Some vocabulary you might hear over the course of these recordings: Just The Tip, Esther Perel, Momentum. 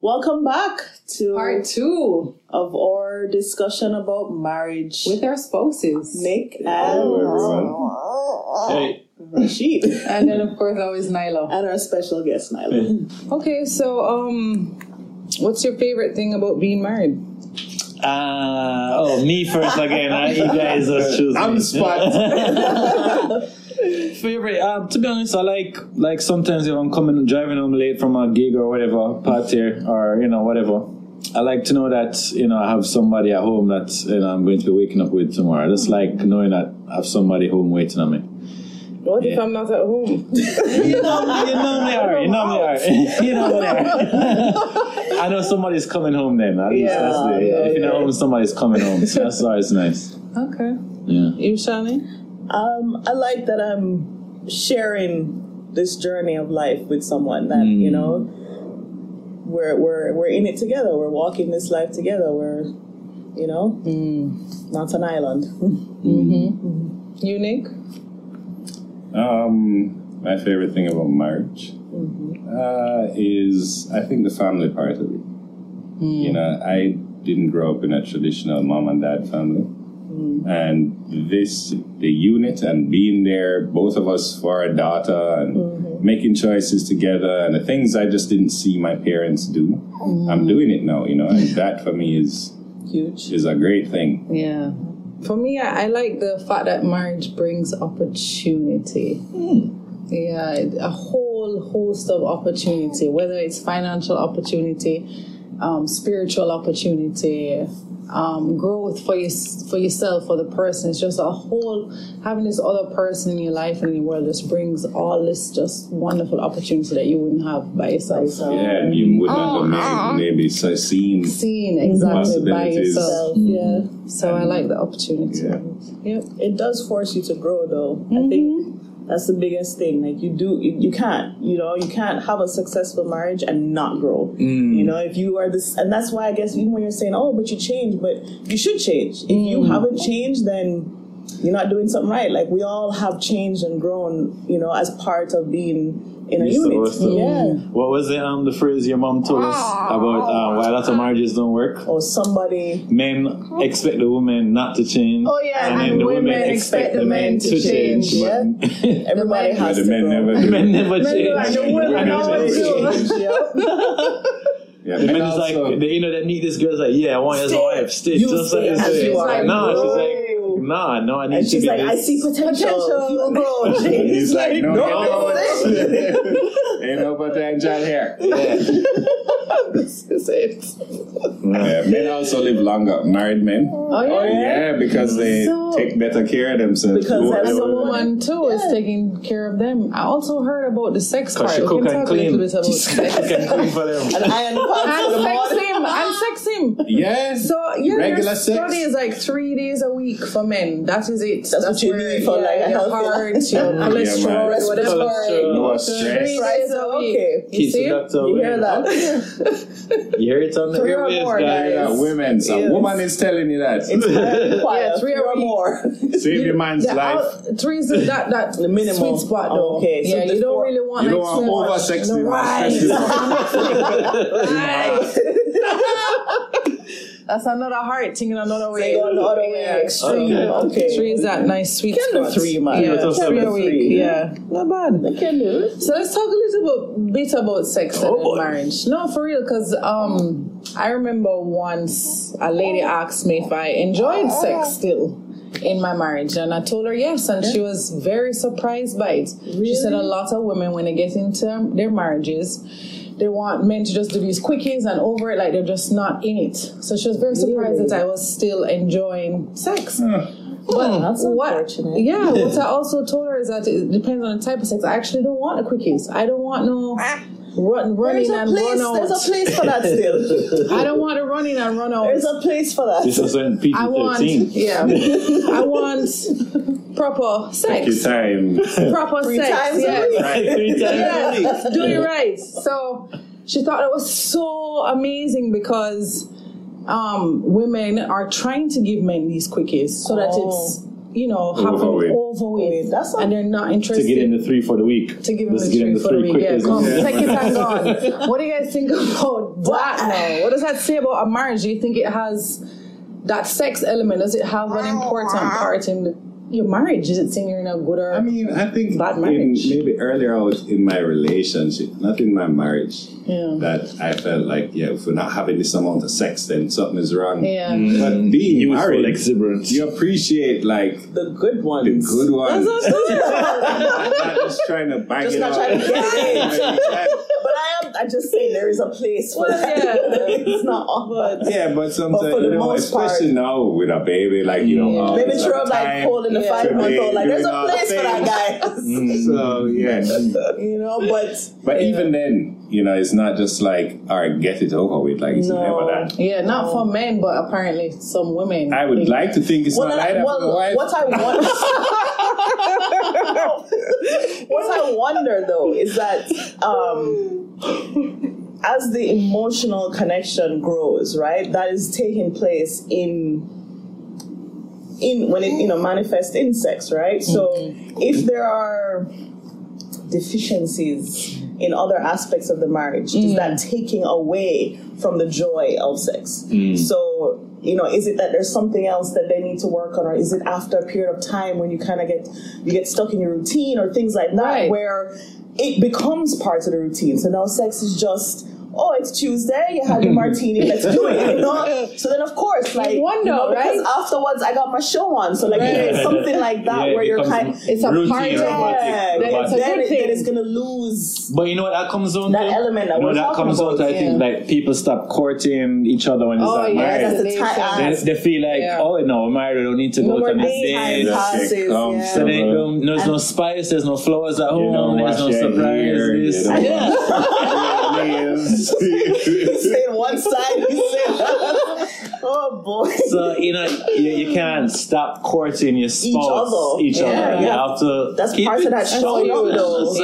Welcome back to part two of our discussion about marriage with our spouses, Nick and Rashid, and then of course always Nyla and our special guest Nyla. Okay, so what's your favorite thing about being married? Me first again. You guys are choosing. I'm the spot. Favorite? To be honest, I like sometimes if I'm driving home late from a gig or whatever, party or whatever, I like to know that I have somebody at home that I'm going to be waking up with tomorrow. I just like knowing that I have somebody home waiting on me. What if I'm not at home? You normally are. I know somebody's coming home then. If you're not home, somebody's coming home. So that's always nice. Okay. Yeah. You, Shani? I like that I'm sharing this journey of life with someone that, we're in it together. We're walking this life together. We're, not an island. Mm-hmm. You, Nick? My favorite thing about marriage is, I think, the family part of it. Mm. I didn't grow up in a traditional mom and dad family. And the unit and being there, both of us for our daughter and making choices together and the things I just didn't see my parents do, I'm doing it now, and that for me is huge, is a great thing. Yeah. For me, I like the fact that marriage brings opportunity. Mm. Yeah, a whole host of opportunity, whether it's financial opportunity, spiritual opportunity, growth for yourself, for the person. It's just a whole, having this other person in your life and in your world just brings all this just wonderful opportunity that you wouldn't have by yourself. Yeah, and you wouldn't have maybe seen exactly by yourself. Mm-hmm. Yeah. So I like the opportunity. Yeah. Yep. It does force you to grow though. Mm-hmm. I think that's the biggest thing. Like you can't have a successful marriage and not grow. Mm. If you are this, and that's why I guess even when you're saying, but you change. But you should change. If you haven't changed, then you're not doing something right. Like we all have changed and grown, as part of being in a unit. What was the phrase your mom told us about why a lot of marriages don't work? Or somebody, men expect the women not to change. Oh yeah, and then the women expect the men to change. Yeah? Everybody has to. The men never change. The women always change. Yeah, the men is like, they meet this girl's like, I want you as a wife, stay. Just like this. She's like, no, I need to be this. And she's like, I see potential. Bro, he's like, no. Ain't no potential here. Yeah. This is it. Men also live longer, married men. Oh yeah, because they take better care of themselves. Because as a woman too is taking care of them. I also heard about the sex part. She cook and clean. She cook and clean for them. And iron pots for the morning. And sex him. Yes. So regular sex. Study is like 3 days a week for men. That is it. That's what you need for like your heart, your cholesterol, whatever. Stress. 3 days a week. You see? You hear that? You hear it on the airwaves, guys. Yeah, women. A woman is telling you that. It's quiet. 3 or more. Save your man's life. 3 is that the minimum sweet spot. Okay. Yeah. You don't really want. You don't want over sex. Right. That's another heart thing in another way. Extreme. Okay. 3 is that nice sweet spot. 3, man. Yeah, it's 3 a week. Yeah. Not bad. I can do it. So let's talk a little bit about sex and marriage. No, for real, because I remember once a lady asked me if I enjoyed sex still in my marriage, and I told her yes, and she was very surprised by it. Really? She said a lot of women, when they get into their marriages, they want men to just do these quickies and over it, like they're just not in it. So she was very surprised that I was still enjoying sex. But that's unfortunate. Yeah, what I also told her is that it depends on the type of sex. I actually don't want the quickies. I don't want no running and run out. There's a place for that still. I don't want to running and run out. There's a place for that. This is in PG-13. I want proper sex. Take your time. Proper three sex. Times yes. Right. 3 times a week. Do it right. So she thought it was so amazing because women are trying to give men these quickies so that it's having over with. That's not, and they're not interested. To get in the three for the week. Let's get in the three for the week. Yeah, come take it and on. What do you guys think about that now? What does that say about a marriage? Do you think it has that sex element? Does it have an important part in your marriage? Is it saying you're in a good or bad marriage? I mean, I think maybe earlier I was in my relationship, not in my marriage, that I felt like, if we're not having this amount of sex, then something is wrong. Yeah. Mm-hmm. But being married, you appreciate, the good ones. The good ones. I'm not just trying to bang it up. Trying to get it. But I just say there is a place for that. Yeah. It's not awkward. Yeah, but sometimes, especially now with a baby, baby True, holding the 5-month-old, there's a place for that guy. So, yeah. But even then, it's not just get it over with. It's never that. Yeah, not for men, but apparently some women. I would like to think it's not like that. What I want... What I wonder, though, is that... as the emotional connection grows, right, that is taking place in when it manifests in sex, right? So if there are deficiencies in other aspects of the marriage, is that taking away from the joy of sex? So is it that there's something else that they need to work on, or is it after a period of time when you kind of get stuck in your routine or things like that, right, where it becomes part of the routine? So now sex is just, it's Tuesday, you had your martini, let's do it, So then, of course, right? Because afterwards I got my show on. So, it's something like that where you're kind of... It's a party. Yeah, then it's going to lose... But you know what that comes on to? That element that we're talking about. I think, people stop courting each other when it's not married. That's they feel like, we're married, we don't need to go to this date. So then there's no spice, there's no flowers at home, there's no surprises. You say one side, you say oh boy. So you can't stop courting your spouse. Each other. You have to. That's part of that showing up, though.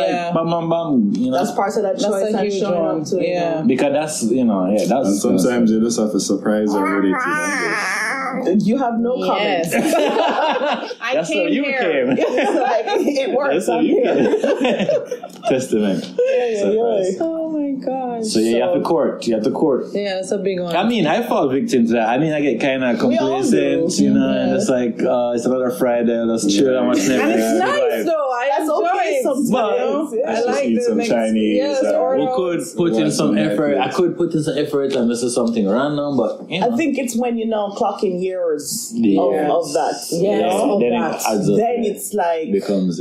That's part of that choice and showing up too. Yeah. Because that's sometimes you just have a surprise already to them. You have no comment. Yes. That's how you came. It's it works. That's how you came. Testament. Yeah. Oh my gosh. So you have to court. Yeah, that's a big one. I mean, I fall victim to that. I mean, I get kind of complacent, and it's it's another Friday. Let's chill. I'm watching it. And it's nice though. That's okay sometimes. I like the next Chinese. I could put in some effort, and this is something random, but I think it's when clocking years of that. Then it's becomes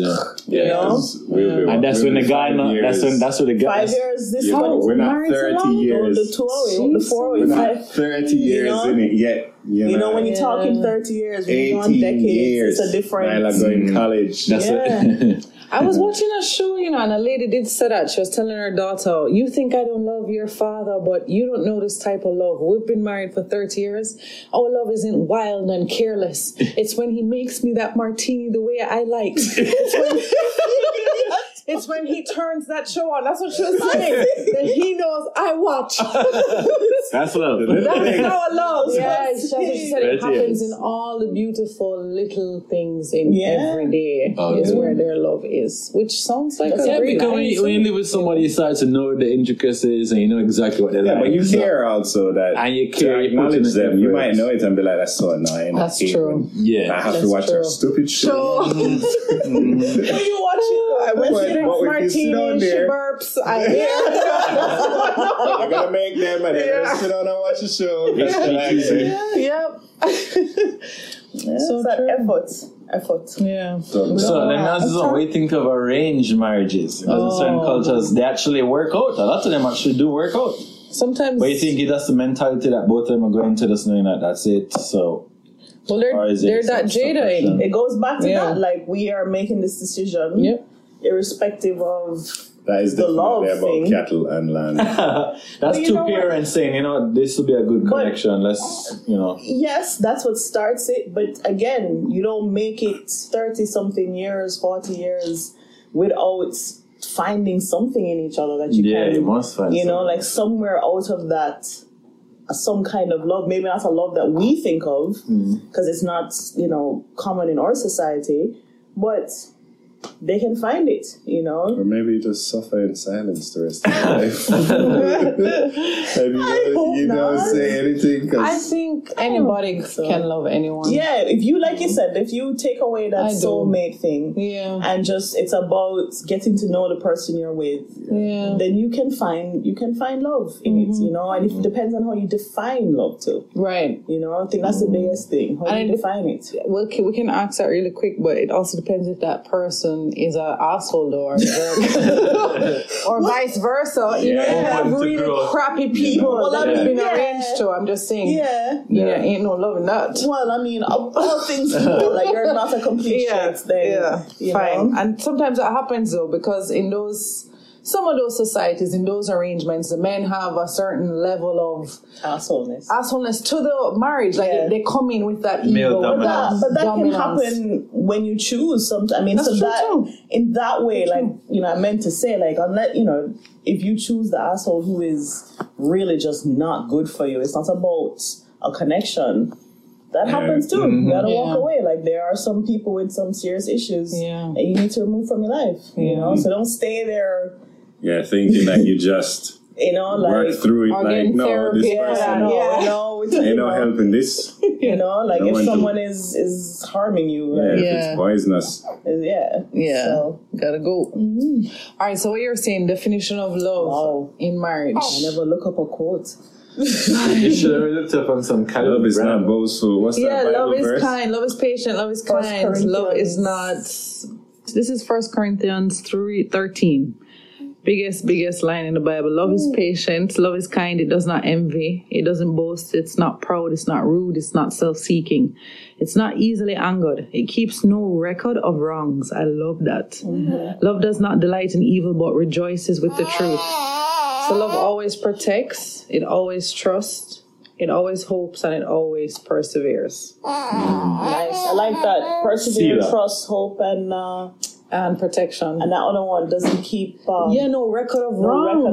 and that's when the guy. That's when the guy. 5 years. This we're not 30 years. We're not 30 years in it yet. When you're talking 30 years, we're on decades, it's a different... Nyla going to college. That's it. I was watching a show, and a lady did say that. She was telling her daughter, you think I don't love your father, but you don't know this type of love. We've been married for 30 years. Our love isn't wild and careless. It's when he makes me that martini the way I like. It's when he turns that show on. That's what she was saying. That he knows I watch. That's love. That's how I love. Yeah, she said it happens in all the beautiful little things in every day is where their love is. Which sounds like a great because when you live with somebody, you start to know the intricacies and you know exactly what they're like. Yeah, but you care also that. And you care. You acknowledge them. You might know it and be like, that's so annoying. That's true. Yeah. I have to watch her stupid show. When you watch it, she burps. I'm gonna make them and sit down and watch the show. That's so that effort. Yeah. So then that's what we think of arranged marriages. Because in certain cultures, they actually work out. A lot of them actually do work out. Sometimes. But you think that's the mentality that both of them are going to, just knowing that that's it. So. Well, they're that jaded. It goes back to that. We are making this decision. Yep. Irrespective of the love thing. About cattle and land. That's two parents saying, this will be a good connection. Let's. Yes, that's what starts it. But again, you don't make it 30-something years, 40 years without finding something in each other that you can. Yeah, you must find something. Somewhere out of that some kind of love, maybe not a love that we think of, because it's not, common in our society, but they can find it, Or maybe you just suffer in silence the rest of your life. I hope you don't say anything. I think anybody can love anyone. Yeah, if you, like you said, if you take away that soulmate thing, and just it's about getting to know the person you're with, then you can find love in it, And it depends on how you define love too. Right. I think that's the biggest thing. How do you define it? Well, we can ask that really quick, but it also depends if that person is an asshole or or vice versa. You have really crappy people that have been arranged to. I'm just saying, ain't no love in that. Well, I mean, all things equal, like you're not a complete shit. Then, fine. And sometimes that happens though, because in some of those societies, in those arrangements, the men have a certain level of assholeness to the marriage. Like they come in with that ego, but that can happen when you choose. Sometimes, I meant to say, like, unless if you choose the asshole who is really just not good for you, it's not about a connection. That happens too. You gotta walk away. Like, there are some people with some serious issues that you need to remove from your life. So don't stay there. Yeah, thinking that you just work through it. Like, no, this person, ain't no help in this. If someone is harming you, if it's poisonous. So. Gotta go. All right. So what you're saying? Definition of love in marriage. Oh. I never look up a quote. You should have looked up on some kind of love is not boastful. What's that? Yeah, love is kind, love is patient, love is kind, love is not. This is 1 Corinthians 3:13. Biggest line in the Bible. Love is patient, love is kind, it does not envy, it doesn't boast, it's not proud, it's not rude, it's not self-seeking, it's not easily angered, it keeps no record of wrongs. I love that. Love does not delight in evil but rejoices with the truth. So love always protects, it always trusts, it always hopes, and it always perseveres. Nice. I like that. Persevere, trust, hope, and protection. And that other one doesn't keep no record of wrong.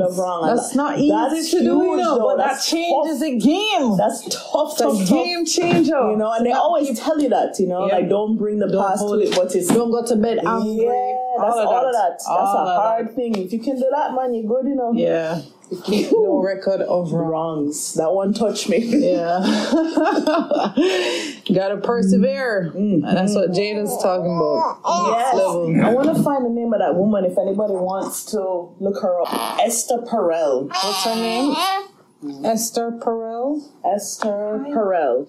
That's not easy to do, but that changes the game. That's tough. That's a game changer. And they always tell you that, like, don't bring the past to it, but it's don't go to bed angry. Yeah. That's all of that. That's a hard thing. If you can do that, man, you're good, Yeah. You keep no record of wrongs. That one touched me. Yeah. Gotta persevere. And that's what Jada's talking about. Yes. I want to find the name of that woman if anybody wants to look her up. Esther Perel. What's her name? Esther Perel.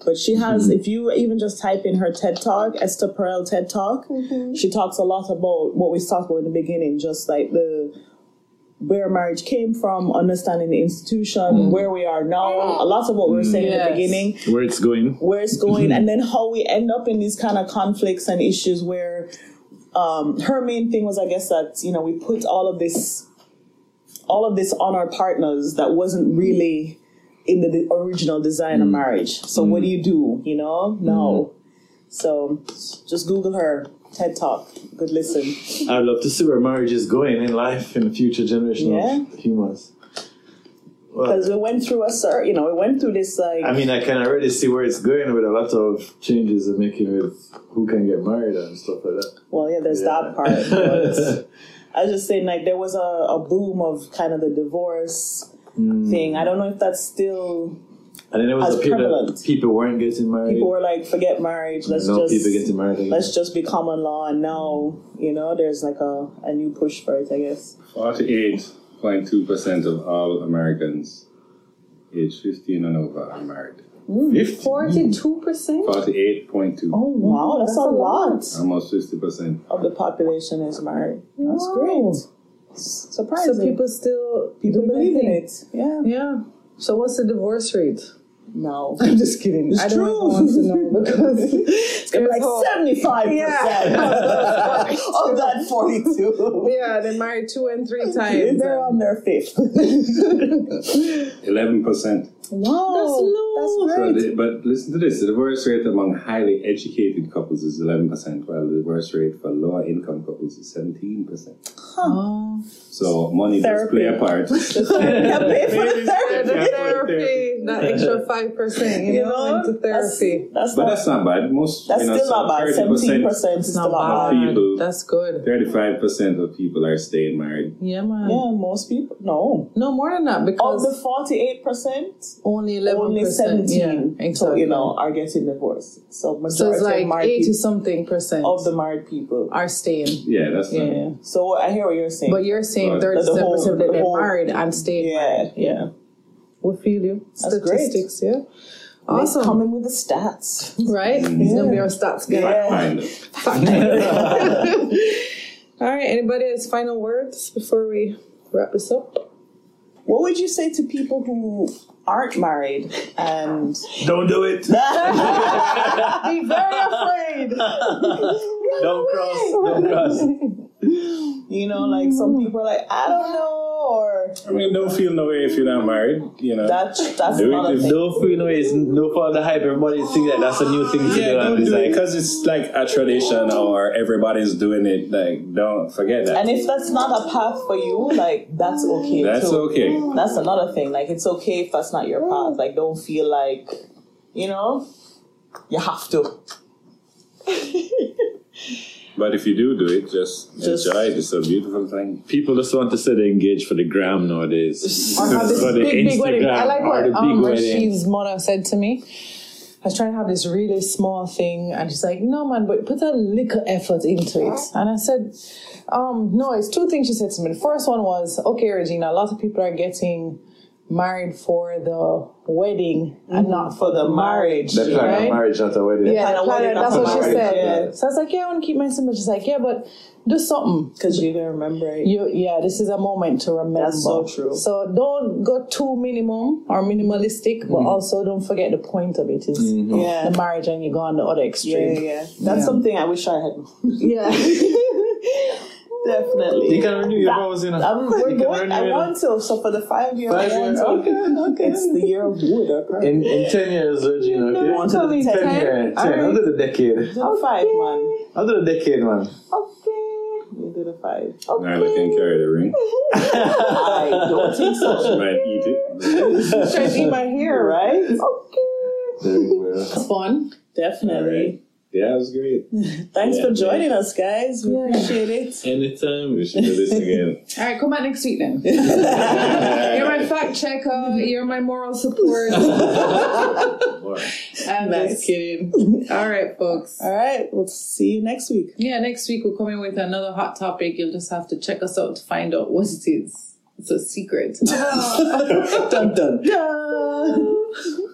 But she has, if you even just type in her TED Talk, Esther Perel TED Talk, she talks a lot about what we talked about in the beginning, just like where marriage came from, understanding the institution, where we are now, a lot of what we were saying in the beginning. Where it's going, and then how we end up in these kind of conflicts and issues where her main thing was, I guess, that, we put all of this on our partners that wasn't really in the original design of marriage. So what do you do? No. So just Google her TED Talk. Good listen. I'd love to see where marriage is going in life in the future generation of humans. Because we went through this like. I mean, I can already see where it's going with a lot of changes and making with who can get married and stuff like that. Well, there's that part. I was just saying, like, there was a boom of kind of the divorce thing. I don't know if that's still as prevalent. And then there was a period that people weren't getting married. People were like, forget marriage. Let's just be common law. And now, there's like a new push for it, I guess. 48.2% of all Americans age 15 and over are married. 42%? 48.2%. Oh, wow, that's a lot. Almost 50% of the population is married. That's great. Surprising. So people believe in it. Yeah. Yeah. So what's the divorce rate? No, I'm just kidding. I don't want to know because it's gonna be like 75% of that 42. Yeah, they're married 2 and 3 times. They're on their fifth. 11%. Wow, that's low. That's great. So but listen to this. So the divorce rate among highly educated couples is 11%, while the divorce rate for lower income couples is 17%. Huh. So money does play a part. Therapy. That extra 5%, you know, into therapy. That's not bad. That's still not bad. 17% is not bad. That's good. 35% of people are staying married. Yeah, man. Yeah, most people. No, more than that, because of the 48%, only 11%, 17%, yeah, exactly, are getting divorced. So majority, so it's like 80-something% of the married people are staying. Yeah, that's not yeah. So I hear what you're saying, but you're saying 37% that they're married and staying. Yeah, yeah. We feel you. That's statistics, great. Yeah. Awesome. Coming with the stats, right? Yeah. It's gonna be our stats game. Yeah. All right. Anybody has final words before we wrap this up? What would you say to people who aren't married and don't do it? Be very afraid. Don't cross. Some people are like, I don't know, or don't feel no way if you're not married. That's not a thing. Don't feel no way. It's no fault of the hype. Everybody thinks that that's a new thing to do. Don't do it because it's like a tradition or everybody's doing it. Like, don't forget that. And if that's not a path for you, like that's okay. That's too. Okay. That's another thing. Like, it's okay if that's not your path. Like, don't feel like you have to. But if you do it, just enjoy it. It's a beautiful thing. People just want to say they engage for the gram nowadays. Or have this big wedding. I like what Rashid's mother said to me. I was trying to have this really small thing, and she's like, no, man, but put a little effort into it. And I said, no, it's two things she said to me. The first one was, okay, Regina, a lot of people are getting married for the wedding and not for the marriage. That's right? Like a marriage, not a wedding. Yeah, a wedding, that's what she said. Yeah. So I was like, yeah, I want to keep my simple. She's like, yeah, but do something. Because you're going to remember it. This is a moment to remember. That's so true. So don't go too minimum or minimalistic, but also don't forget the point of it is the marriage, and you go on the other extreme. Yeah. That's something I wish I had. Yeah. Definitely. You can renew your vows, I want to. So for the 5 years, okay. It's the year of wood. Okay. In 10 years, Regina. You want to do 10 years? 10. I'll do the decade. I'll 5, man. I'll do the decade, man. Okay. You do the 5. Okay. Nyla can carry the ring. I don't think so. She might eat it. She might eat my hair, right? Okay. There you go. Fun. Definitely. Yeah, it was great. Thanks for joining us, guys. We appreciate it. Anytime. We should do this again. All right, come back next week then. You're my fact checker. You're my moral support. I'm just kidding. All right, folks. All right, we'll see you next week. Yeah, next week we'll come in with another hot topic. You'll just have to check us out to find out what it is. It's a secret. Dun, dun, dun.